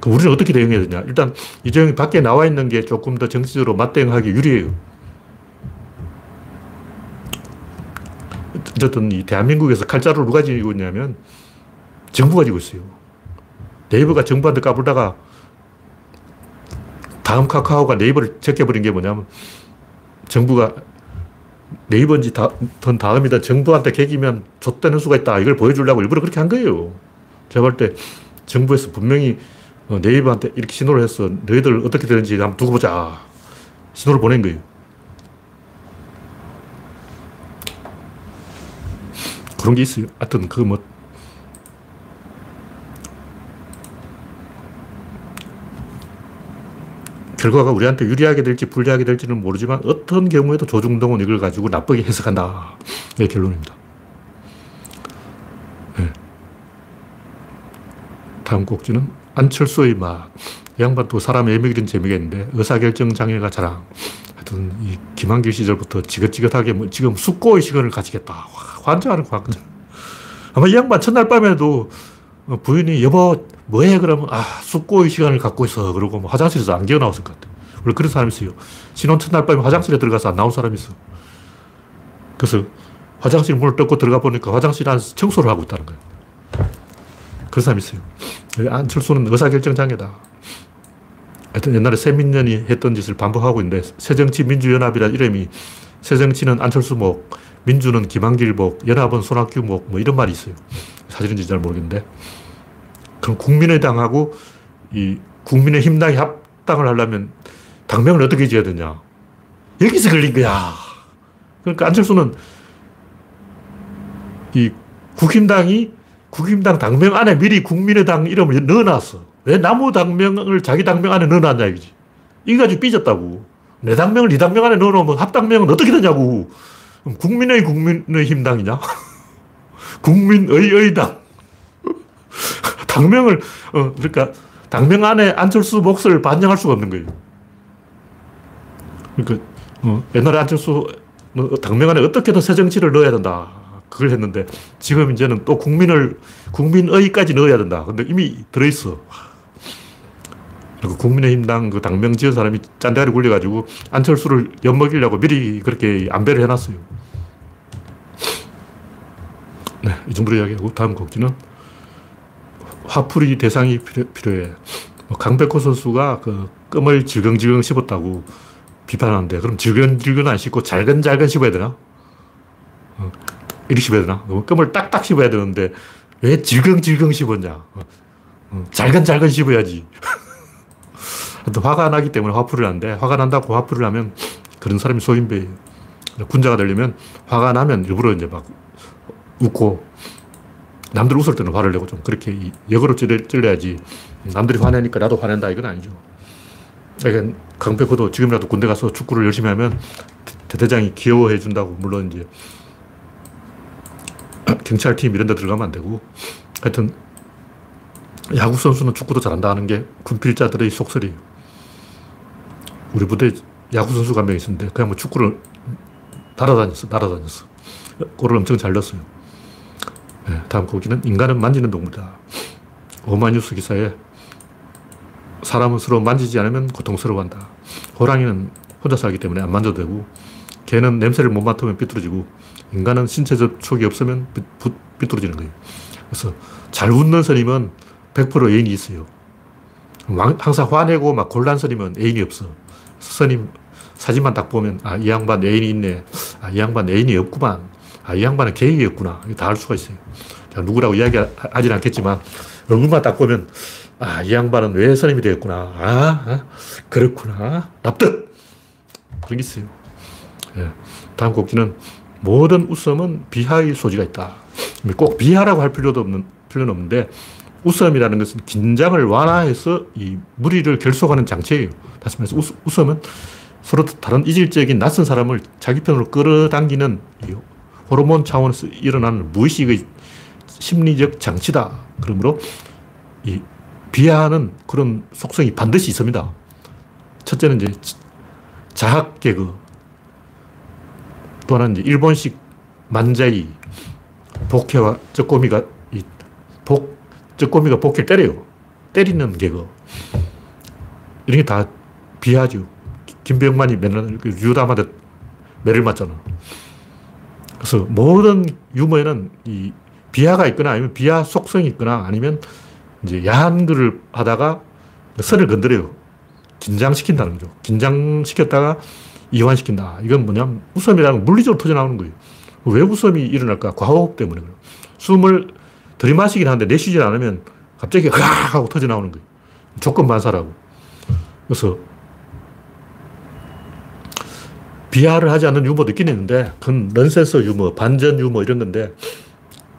그럼 우리는 어떻게 대응해야 되냐? 일단 이재용이 밖에 나와 있는 게 조금 더 정치적으로 맞대응하기 유리해요. 어쨌든 이 대한민국에서 칼자루를 누가 쥐고 있냐면 정부가 쥐고 있어요. 네이버가 정부한테 까불다가 다음 카카오가 네이버를 제껴버린 게 뭐냐면 정부가 네이버인지 다음이다 정부한테 개기면 좆되는 수가 있다. 이걸 보여주려고 일부러 그렇게 한 거예요. 제가 볼 때 정부에서 분명히 네이버한테 이렇게 신호를 했어. 너희들 어떻게 되는지 한번 두고 보자. 신호를 보낸 거예요. 그런 게 있어요. 하여튼 그 뭐 결과가 우리한테 유리하게 될지 불리하게 될지는 모르지만 어떤 경우에도 조중동은 이걸 가지고 나쁘게 해석한다. 이게 결론입니다. 네. 다음 꼭지는 안철수의 막 양반 또 사람의 애매기는 재미가 있는데 의사결정장애가 자랑. 하여튼 이 김한길 시절부터 지긋지긋하게 뭐 지금 숙고의 시간을 가지겠다. 와, 환장하는 거 같거든. 아마 이 양반 첫날 밤에도 부인이 여보 뭐해 그러면 숙고의 시간을 갖고 있어 그러고 뭐 화장실에서 안 기어 나왔을 것 같아. 원래 그런 사람이 있어요. 신혼 첫날 밤에 화장실에 들어가서 안 나온 사람이 있어. 그래서 화장실 문을 뜯고 들어가 보니까 화장실 안에서 청소를 하고 있다는 거예요. 그런 사람이 있어요. 안철수는 의사결정장애다. 하여튼 옛날에 세민년이 했던 짓을 반복하고 있는데 새정치민주연합이라는 이름이 새정치는 안철수목, 민주는 김한길목, 연합은 손학규목 뭐 이런 말이 있어요. 사실인지 잘 모르겠는데 그럼 국민의당하고 이 국민의힘당이 합당을 하려면 당명을 어떻게 지어야 되냐. 여기서 걸린 거야. 그러니까 안철수는 이 국힘당이 국힘당 당명 안에 미리 국민의당 이름을 넣어놨어. 왜 남의 당명을 자기 당명 안에 넣어놨냐 이거지. 이거 가지고 삐졌다고. 내 당명을 네 당명 안에 넣어놓으면 합당명은 어떻게 되냐고. 그럼 국민의 국민의힘당이냐? 국민의의당. 당명을 그러니까 당명 안에 안철수 몫을 반영할 수가 없는 거예요. 그러니까 옛날에 안철수 당명 안에 어떻게든 새 정치를 넣어야 된다. 그걸 했는데 지금 이제는 또 국민의까지 넣어야 된다. 근데 이미 들어있어. 그리고 국민의힘당 그 당명 지은 사람이 짠대가리 굴려가지고 안철수를 엿먹이려고 미리 그렇게 안배를 해놨어요. 네, 이 정도로 이야기하고 다음 곡지는 화풀이 대상이 필요해. 강백호 선수가 그 껌을 질겅질겅 씹었다고 비판하는데 그럼 질겅질겅 안 씹고 잘근잘근 씹어야 되나? 이렇게 씹어야 되나? 껌을 딱딱 씹어야 되는데 왜 질겅질겅 씹었냐? 잘근잘근 씹어야지. 화가 나기 때문에 화풀이를 하는데 화가 난다고 화풀이를 하면 그런 사람이 소인배예요. 군자가 되려면 화가 나면 일부러 이제 막 웃고, 남들 웃을 때는 화를 내고 좀 그렇게 역으로 찔려야지 남들이 화내니까 나도 화낸다 이건 아니죠. 그러니까 강백호도 지금이라도 군대 가서 축구를 열심히 하면 대대장이 귀여워해 준다고. 물론 이제 경찰팀 이런 데 들어가면 안 되고, 하여튼 야구 선수는 축구도 잘한다 하는 게 군필자들의 속설이에요. 우리 부대에 야구 선수가 한 명 있었는데 그냥 뭐 축구를 날아다녔어. 골을 엄청 잘 넣었어요. 네, 다음 곡기는 인간은 만지는 동물이다. 오마이뉴스 기사에 사람은 서로 만지지 않으면 고통스러워한다. 호랑이는 혼자 살기 때문에 안 만져도 되고, 개는 냄새를 못 맡으면 삐뚤어지고, 인간은 신체 접촉이 없으면 삐뚤어지는 거예요. 그래서 잘 웃는 선임은 100% 애인이 있어요. 항상 화내고 막 곤란 선임은 애인이 없어. 선임 사진만 딱 보면 아, 이 양반 애인이 있네. 아, 이 양반 애인이 없구만. 아, 이 양반은 게이였구나. 다 알 수가 있어요. 누구라고 이야기하진 않겠지만 얼굴만 딱 보면 아, 이 양반은 왜 선임이 되었구나. 그렇구나. 납득! 그런 게 있어요. 예. 다음 곡지는 모든 웃음은 비하의 소지가 있다. 꼭 비하라고 할 필요는 없는데, 웃음이라는 것은 긴장을 완화해서 이 무리를 결속하는 장치예요. 다시 말해서 웃음은 서로 다른 이질적인 낯선 사람을 자기 편으로 끌어당기는 호르몬 차원에서 일어나는 무의식의 심리적 장치다. 그러므로 이 비하하는 그런 속성이 반드시 있습니다. 첫째는 이제 자학 개그, 또 하나는 이제 일본식 만자이, 복해와 쩌꼬미가 쩌꼬미가 복해를 때려요. 때리는 개그. 이런 게 다 비하죠. 김병만이 맨날 유담한테 매를 맞잖아. 그래서 모든 유머에는 이 비하가 있거나 아니면 비하 속성이 있거나 아니면 이제 야한 글을 하다가 선을 건드려요. 긴장시킨다는 거죠. 긴장시켰다가 이완시킨다. 이건 뭐냐면 웃음이라는 건 물리적으로 터져나오는 거예요. 왜 웃음이 일어날까? 과호흡 때문에 그래요. 숨을 들이마시긴 하는데 내쉬지 않으면 갑자기 으악 하고 터져나오는 거예요. 조건반사라고. 그래서 비하를 하지 않는 유머도 있긴 있는데 그건 넌센스 유머, 반전 유머 이런 건데,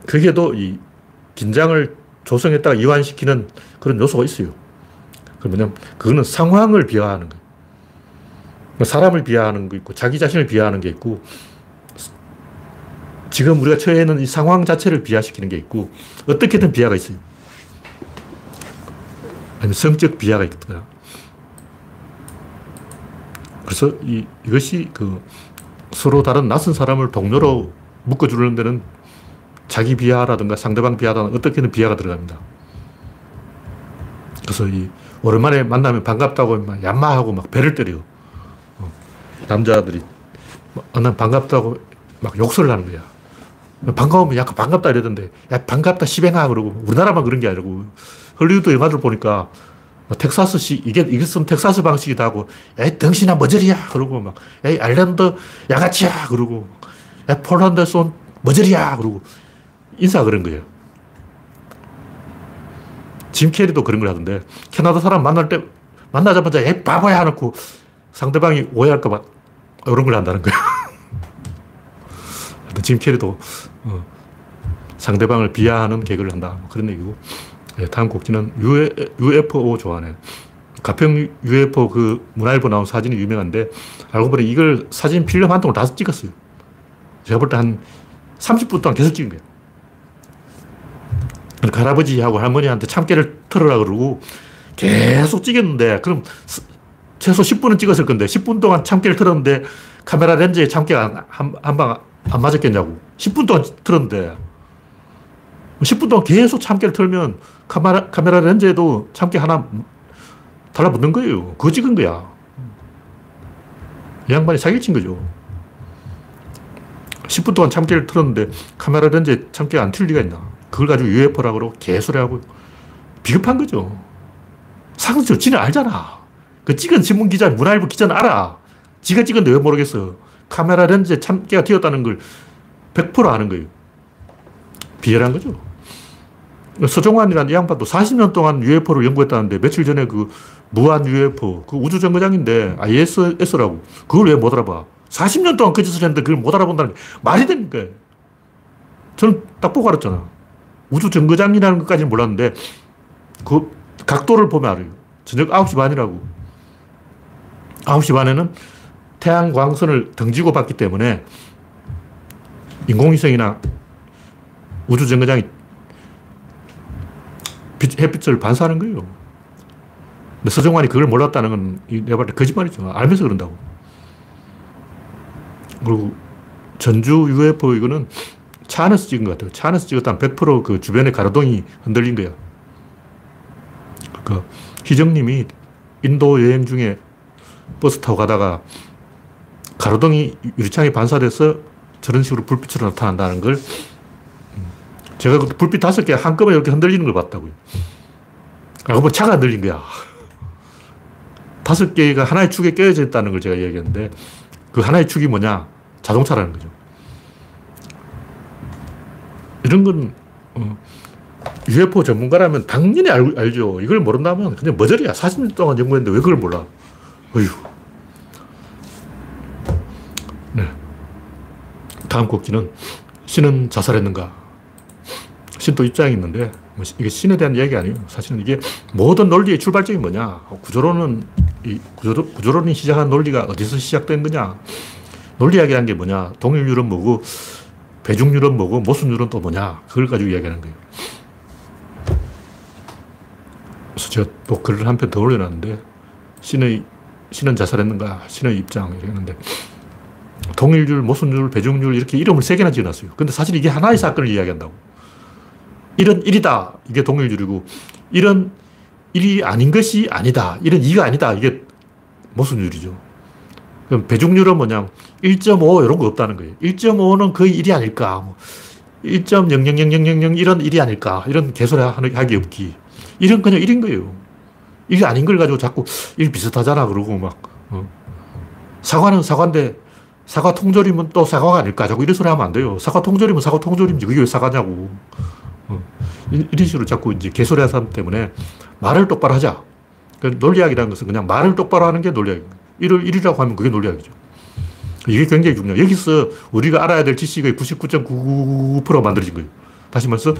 그게도 이 긴장을 조성했다가 이완시키는 그런 요소가 있어요. 그 뭐냐면 그거는 상황을 비하하는 거예요. 사람을 비하하는 거 있고, 자기 자신을 비하하는 게 있고, 지금 우리가 처해 있는 이 상황 자체를 비하시키는 게 있고, 어떻게든 비하가 있어요. 아니면 성적 비하가 있거나. 그래서 이것이 그 서로 다른 낯선 사람을 동료로 묶어주는 데는 자기 비하라든가 상대방 비하라든가 어떻게든 비하가 들어갑니다. 그래서 오랜만에 만나면 반갑다고 막 얌마하고 막 배를 때려요. 남자들이 난 반갑다고 막 욕설을 하는 거야. 반가우면 약간 반갑다 이러던데, 야 반갑다 시뱅아 그러고. 우리나라만 그런 게 아니고 헐리우드 영화들 보니까 텍사스식, 이것은 텍사스 방식이다 하고, 에이 덩신아 머저리야 그러고 막, 에이 아일랜드 양아치야 그러고, 야 폴란드에서 온 머저리야 그러고 인사 그런 거예요. 짐 캐리도 그런 걸 하던데, 캐나다 사람 만날 때 만나자마자 에이 바보야 해놓고 상대방이 오해할까 봐 이런 걸 한다는 거예요. 짐 캐리도 상대방을 비하하는 개그를 한다, 뭐 그런 얘기고. 네, 다음 곡지는 UFO 좋아하네. 가평 UFO 그 문화일보 나온 사진이 유명한데, 알고 보니 이걸 사진 필름 한 통을 다 찍었어요. 제가 볼 때 한 30분 동안 계속 찍은 거예요. 그러니까 할아버지하고 할머니한테 참깨를 털으라 그러고 계속 찍었는데, 그럼 최소 10분은 찍었을 건데 10분 동안 참깨를 틀었는데 카메라 렌즈에 참깨가 한 방 안 맞았겠냐고. 10분 동안 틀었는데, 10분 동안 계속 참깨를 틀면 카메라 렌즈에도 참깨 하나 달라붙는 거예요. 그거 찍은 거야. 이 양반이 사기를 친 거죠. 10분 동안 참깨를 틀었는데 카메라 렌즈에 참깨가 안 틀릴 리가 있나. 그걸 가지고 UFO라고 그러고 개소리하고 비겁한 거죠. 상식적으로 지는 알잖아. 그 찍은 신문기자, 문화일보 기자는 알아. 지가 찍은데 왜 모르겠어. 카메라 렌즈에 참깨가 튀었다는 걸 100% 아는 거예요. 비열한 거죠. 서종환이라는 이 양반도 40년 동안 UFO를 연구했다는데, 며칠 전에 그 무한 UFO, 그 우주정거장인데 ISS라고, 그걸 왜 못 알아봐. 40년 동안 그 짓을 했는데 그걸 못 알아본다는 게 말이 되는 거예요. 저는 딱 보고 알았잖아. 우주 정거장이라는 것까지는 몰랐는데 그 각도를 보면 알아요. 저녁 9시 반이라고. 9시 반에는 태양광선을 등지고 봤기 때문에 인공위성이나 우주 정거장이 햇빛을 반사하는 거예요. 근데 서정환이 그걸 몰랐다는 건 내가 봤을 때 거짓말이죠. 알면서 그런다고. 그리고 전주 UFO 이거는 차 안에서 찍은 것 같아요. 차 안에서 찍었다면 100% 그 주변의 가로등이 흔들린 거야. 그러니까 희정님이 인도 여행 중에 버스 타고 가다가 가로등이 유리창에 반사돼서 저런 식으로 불빛으로 나타난다는 걸 제가 그 불빛 5개 한꺼번에 이렇게 흔들리는 걸 봤다고요. 그러고 보면 차가 흔들린 거야. 5개가 하나의 축에 끼어져 있다는 걸 제가 이야기했는데 그 하나의 축이 뭐냐? 자동차라는 거죠. 이런 건 UFO 전문가라면 당연히 알죠. 이걸 모른다면 그냥 머저리야. 40년 동안 연구했는데 왜 그걸 몰라? 어휴. 네. 다음 곡지는 신은 자살했는가? 신도 입장이 있는데 이게 신에 대한 이야기 아니에요. 사실은 이게 모든 논리의 출발점이 뭐냐? 구조론은 이 구조론이 시작한 논리가 어디서 시작된 거냐? 논리학이라는 게 뭐냐? 동일률은 뭐고? 배중률은 뭐고? 모순률은 또 뭐냐? 그걸 가지고 이야기하는 거예요. 그래서 제가 또 글을 한 편 더 올려놨는데 신은 자살했는가? 신의 입장 이렇게 했는데 동일률, 모순률, 배중률 이렇게 이름을 3개나 지어놨어요. 근데 사실 이게 하나의 사건을 이야기한다고. 1은 1이다. 이게 동일률이고 1은 1이 아닌 것이 아니다. 1은 2가 아니다. 이게 모순률이죠. 그럼 배중률은 뭐냐? 1.5 이런 거 없다는 거예요. 1.5는 거의 1이 아닐까. 뭐 1.0000000 이런 1이 아닐까. 이런 개소리 하기 없기. 1은 그냥 1인 거예요. 1이 아닌 걸 가지고 자꾸 1 비슷하잖아. 그러고 막 사과는 사과인데 사과 통조림은 또 사과가 아닐까. 자꾸 이런 소리 하면 안 돼요. 사과 통조림은 사과 통조림이지. 그게 왜 사과냐고. 이런 식으로 자꾸 이제 개소리하는 사람 때문에 말을 똑바로 하자. 그러니까 논리학이라는 것은 그냥 말을 똑바로 하는 게 논리학입니다. 1을 1이라고 하면 그게 논리학이죠. 이게 굉장히 중요해요. 여기서 우리가 알아야 될 지식의 99.99%가 만들어진 거예요. 다시 말해서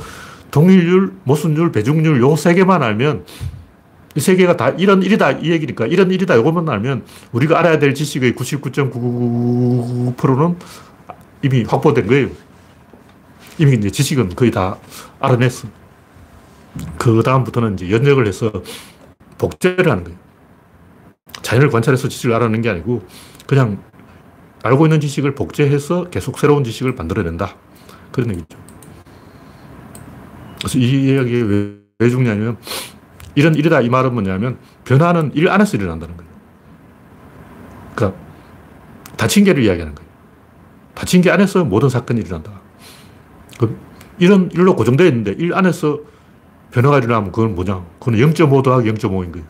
동일률, 모순률, 배중률 요 3개만 알면 이 3개가 다 1은 1이다 이 얘기니까 1은 1이다 요것만 알면 우리가 알아야 될 지식의 99.99%는 이미 확보된 거예요. 이미 이제 지식은 거의 다 알아냈어. 그 다음부터는 이제 연역을 해서 복제를 하는 거예요. 자연을 관찰해서 지식을 알아내는 게 아니고 그냥 알고 있는 지식을 복제해서 계속 새로운 지식을 만들어낸다. 그런 얘기죠. 그래서 이 이야기가 왜 중요하냐면 이런 일이다 이 말은 뭐냐면 변화는 일 안에서 일어난다는 거예요. 그러니까 다친 개를 이야기하는 거예요. 다친 개 안에서 모든 사건이 일어난다. 그 일은 일로 고정되어 있는데 일 안에서 변화가 일어나면 그건 뭐냐? 그건 0.5 더하기 0.5인 거예요.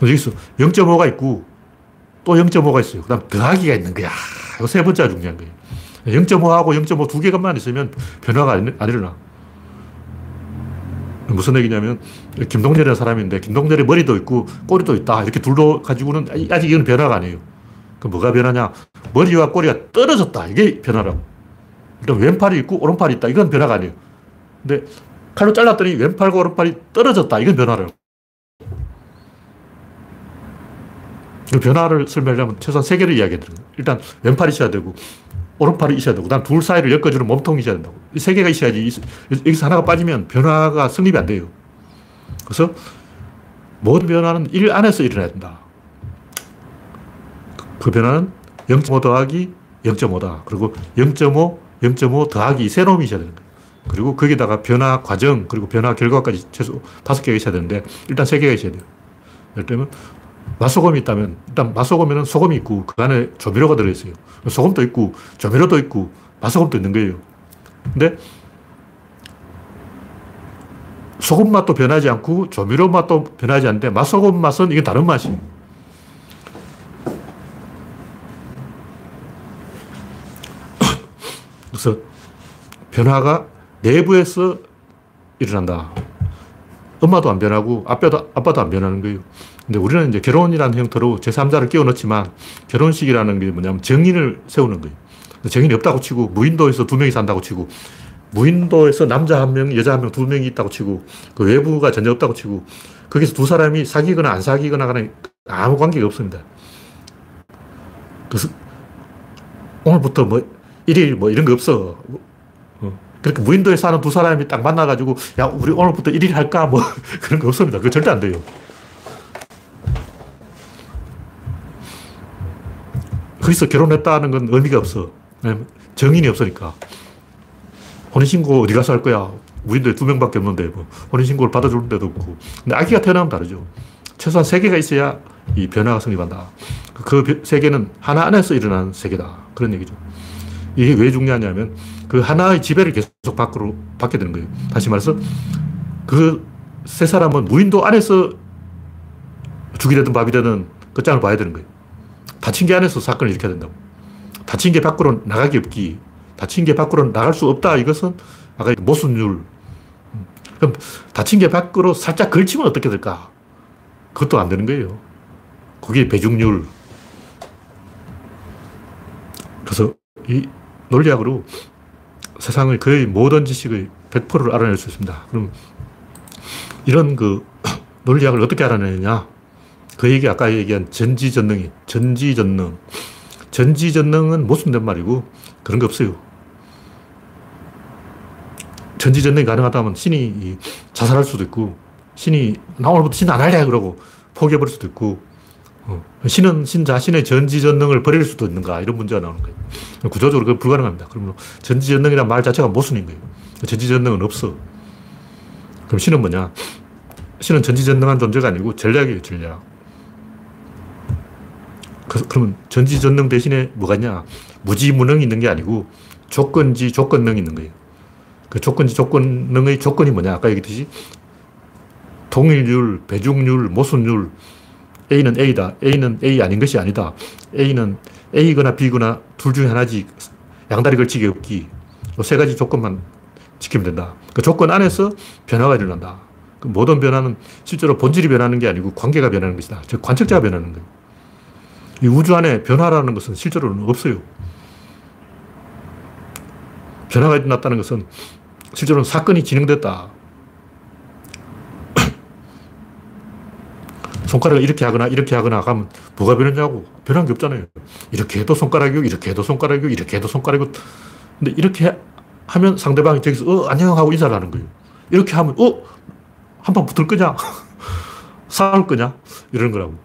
여기서 0.5가 있고 또 0.5가 있어요. 그 다음 더하기가 있는 거야. 이거 3번째가 중요한 거예요. 0.5하고 0.5 두 개만 있으면 변화가 안 일어나. 무슨 얘기냐면 김동렬이라는 사람인데 김동렬의 머리도 있고 꼬리도 있다. 이렇게 둘로 가지고는 아직 이건 변화가 아니에요. 그 뭐가 변화냐? 머리와 꼬리가 떨어졌다. 이게 변화라고. 그럼 왼팔이 있고 오른팔이 있다. 이건 변화가 아니에요. 근데 칼로 잘랐더니 왼팔과 오른팔이 떨어졌다. 이건 변화라고. 그 변화를 설명하려면 최소한 3개를 이야기해야 돼요. 일단 왼팔이 있어야 되고 오른팔이 있어야 되고 그다음 둘 사이를 엮어주는 몸통이 있어야 된다고. 이 3개가 있어야지 여기서 하나가 빠지면 변화가 성립이 안 돼요. 그래서 모든 변화는 일 안에서 일어나야 된다. 그 변화는 0.5 더하기 0.5다. 그리고 0.5, 0.5 더하기 세 놈이 있어야 되는 거예요. 그리고 거기다가 변화 과정 그리고 변화 결과까지 최소 5개가 있어야 되는데 일단 3개가 있어야 돼요. 예를 들면 맛소금이 있다면 일단 맛소금에는 소금이 있고 그 안에 조미료가 들어있어요. 소금도 있고 조미료도 있고 맛소금도 있는 거예요. 근데 소금 맛도 변하지 않고 조미료 맛도 변하지 않는데 맛소금 맛은 이게 다른 맛이에요. 그래서 변화가 내부에서 일어난다. 엄마도 안 변하고 아빠도 안 변하는 거예요. 근데 우리는 이제 결혼이라는 형태로 제3자를 끼워 넣지만 결혼식이라는 게 뭐냐면 정인을 세우는 거예요. 정인이 없다고 치고 무인도에서 두 명이 산다고 치고 무인도에서 남자 한 명, 여자 한 명, 두 명이 있다고 치고 그 외부가 전혀 없다고 치고 거기서 두 사람이 사귀거나 안 사귀거나 간에 아무 관계가 없습니다. 그래서 오늘부터 뭐 1일 뭐 이런 거 없어. 그렇게 무인도에 사는 두 사람이 딱 만나가지고 야 우리 오늘부터 1일 할까 뭐 그런 거 없습니다. 그거 절대 안 돼요. 거기서 결혼했다는 건 의미가 없어. 정인이 없으니까. 혼인신고 어디 가서 할 거야? 무인도에 두 명밖에 없는데 뭐 혼인신고를 받아주는 데도 없고. 근데 아기가 태어나면 다르죠. 최소한 세 개가 있어야 이 변화가 성립한다. 그 세 개는 하나 안에서 일어나는 세계다. 그런 얘기죠. 이게 왜 중요하냐면 그 하나의 지배를 계속 밖으로 받게 되는 거예요. 다시 말해서 그 세 사람은 무인도 안에서 죽이 되든 밥이 되든 끝장을 봐야 되는 거예요. 다친 게 안에서 사건을 일으켜야 된다고. 다친 게 밖으로 나가기 없기. 다친 게 밖으로 나갈 수 없다. 이것은 아까 모순율. 그럼 다친 게 밖으로 살짝 걸치면 어떻게 될까? 그것도 안 되는 거예요. 그게 배중률. 그래서 이 논리학으로 세상의 거의 모든 지식의 100%를 알아낼 수 있습니다. 그럼 이런 그 논리학을 어떻게 알아내느냐? 그 얘기, 아까 얘기한 전지전능이, 전지전능. 전지전능은 모순된 말이고 그런 거 없어요. 전지전능이 가능하다면 신이 자살할 수도 있고, 신이 나 오늘부터 신 안 할래 그러고 포기해버릴 수도 있고, 신은 신 자신의 전지전능을 버릴 수도 있는가, 이런 문제가 나오는 거예요. 구조적으로 그건 불가능합니다. 그러면 전지전능이란 말 자체가 모순인 거예요. 전지전능은 없어. 그럼 신은 뭐냐? 신은 전지전능한 존재가 아니고 전략이에요, 전략. 그러면 전지전능 대신에 뭐가 있냐? 무지무능이 있는 게 아니고 조건지 조건능이 있는 거예요. 그 조건지 조건능의 조건이 뭐냐? 아까 얘기했듯이 동일률, 배중률, 모순율. A는 A다. A는 A 아닌 것이 아니다. A는 A거나 B거나 둘 중에 하나지 양다리 걸치기 없기. 세 가지 조건만 지키면 된다. 그 조건 안에서 변화가 일어난다. 그 모든 변화는 실제로 본질이 변하는 게 아니고 관계가 변하는 것이다. 즉 관측자가 변하는 거예요. 이 우주 안에 변화라는 것은 실제로는 없어요. 변화가 일어났다는 것은 실제로는 사건이 진행됐다. 손가락을 이렇게 하거나 하면 뭐가 변했냐고. 변한 게 없잖아요. 이렇게 해도 손가락이고, 이렇게 해도 손가락이고, 이렇게 해도 손가락이고. 근데 이렇게 하면 상대방이 저기서 안녕 하고 인사를 하는 거예요. 이렇게 하면 한 번 붙을 거냐? 싸울 거냐? 이런 거라고.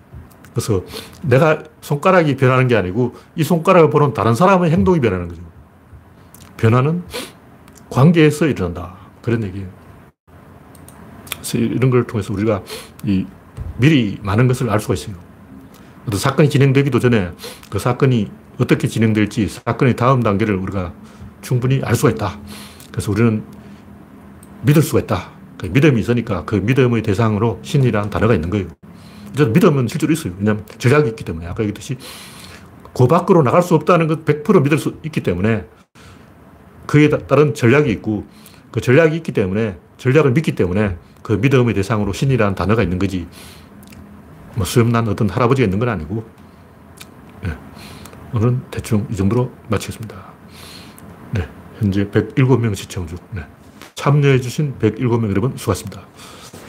그래서 내가 손가락이 변하는 게 아니고 이 손가락을 보는 다른 사람의 행동이 변하는 거죠. 변화는 관계에서 일어난다. 그런 얘기예요. 그래서 이런 걸 통해서 우리가 미리 많은 것을 알 수가 있어요. 또 사건이 진행되기도 전에 그 사건이 어떻게 진행될지, 사건의 다음 단계를 우리가 충분히 알 수가 있다. 그래서 우리는 믿을 수가 있다. 그 믿음이 있으니까 그 믿음의 대상으로 신이라는 단어가 있는 거예요. 믿음은 실제로 있어요. 왜냐하면 전략이 있기 때문에. 아까 얘기했듯이 그 밖으로 나갈 수 없다는 것 100% 믿을 수 있기 때문에 그에 따른 전략이 있고, 그 전략이 있기 때문에, 전략을 믿기 때문에 그 믿음의 대상으로 신이라는 단어가 있는 거지. 뭐 수염난 어떤 할아버지가 있는 건 아니고. 네. 오늘은 대충 이 정도로 마치겠습니다. 네. 현재 107명 시청 중. 네. 참여해주신 107명 여러분 수고하셨습니다.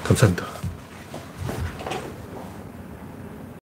감사합니다.